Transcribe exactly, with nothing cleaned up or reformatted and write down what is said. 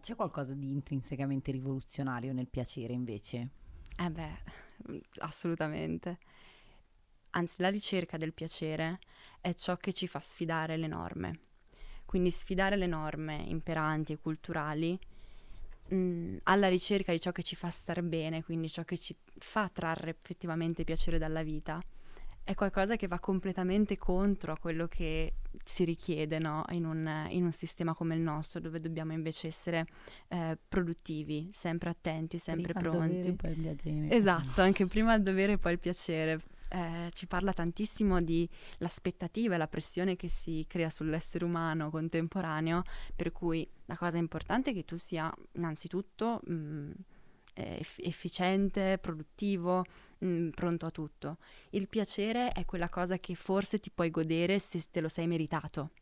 C'è qualcosa di intrinsecamente rivoluzionario nel piacere invece? Eh beh, assolutamente. Anzi, la ricerca del piacere è ciò che ci fa sfidare le norme. Quindi sfidare le norme imperanti e culturali mh, alla ricerca di ciò che ci fa star bene, quindi ciò che ci fa trarre effettivamente piacere dalla vita, è qualcosa che va completamente contro a quello che si richiede, no? in, un, in un sistema come il nostro, dove dobbiamo invece essere eh, produttivi, sempre attenti, sempre prima pronti. Prima il dovere, poi il piacere. Esatto, anche prima il dovere e poi il piacere. Eh, ci parla tantissimo di l'aspettativa e la pressione che si crea sull'essere umano contemporaneo, per cui la cosa importante è che tu sia innanzitutto mh, eff- efficiente, produttivo, mh, pronto a tutto. Il piacere è quella cosa che forse ti puoi godere se te lo sei meritato.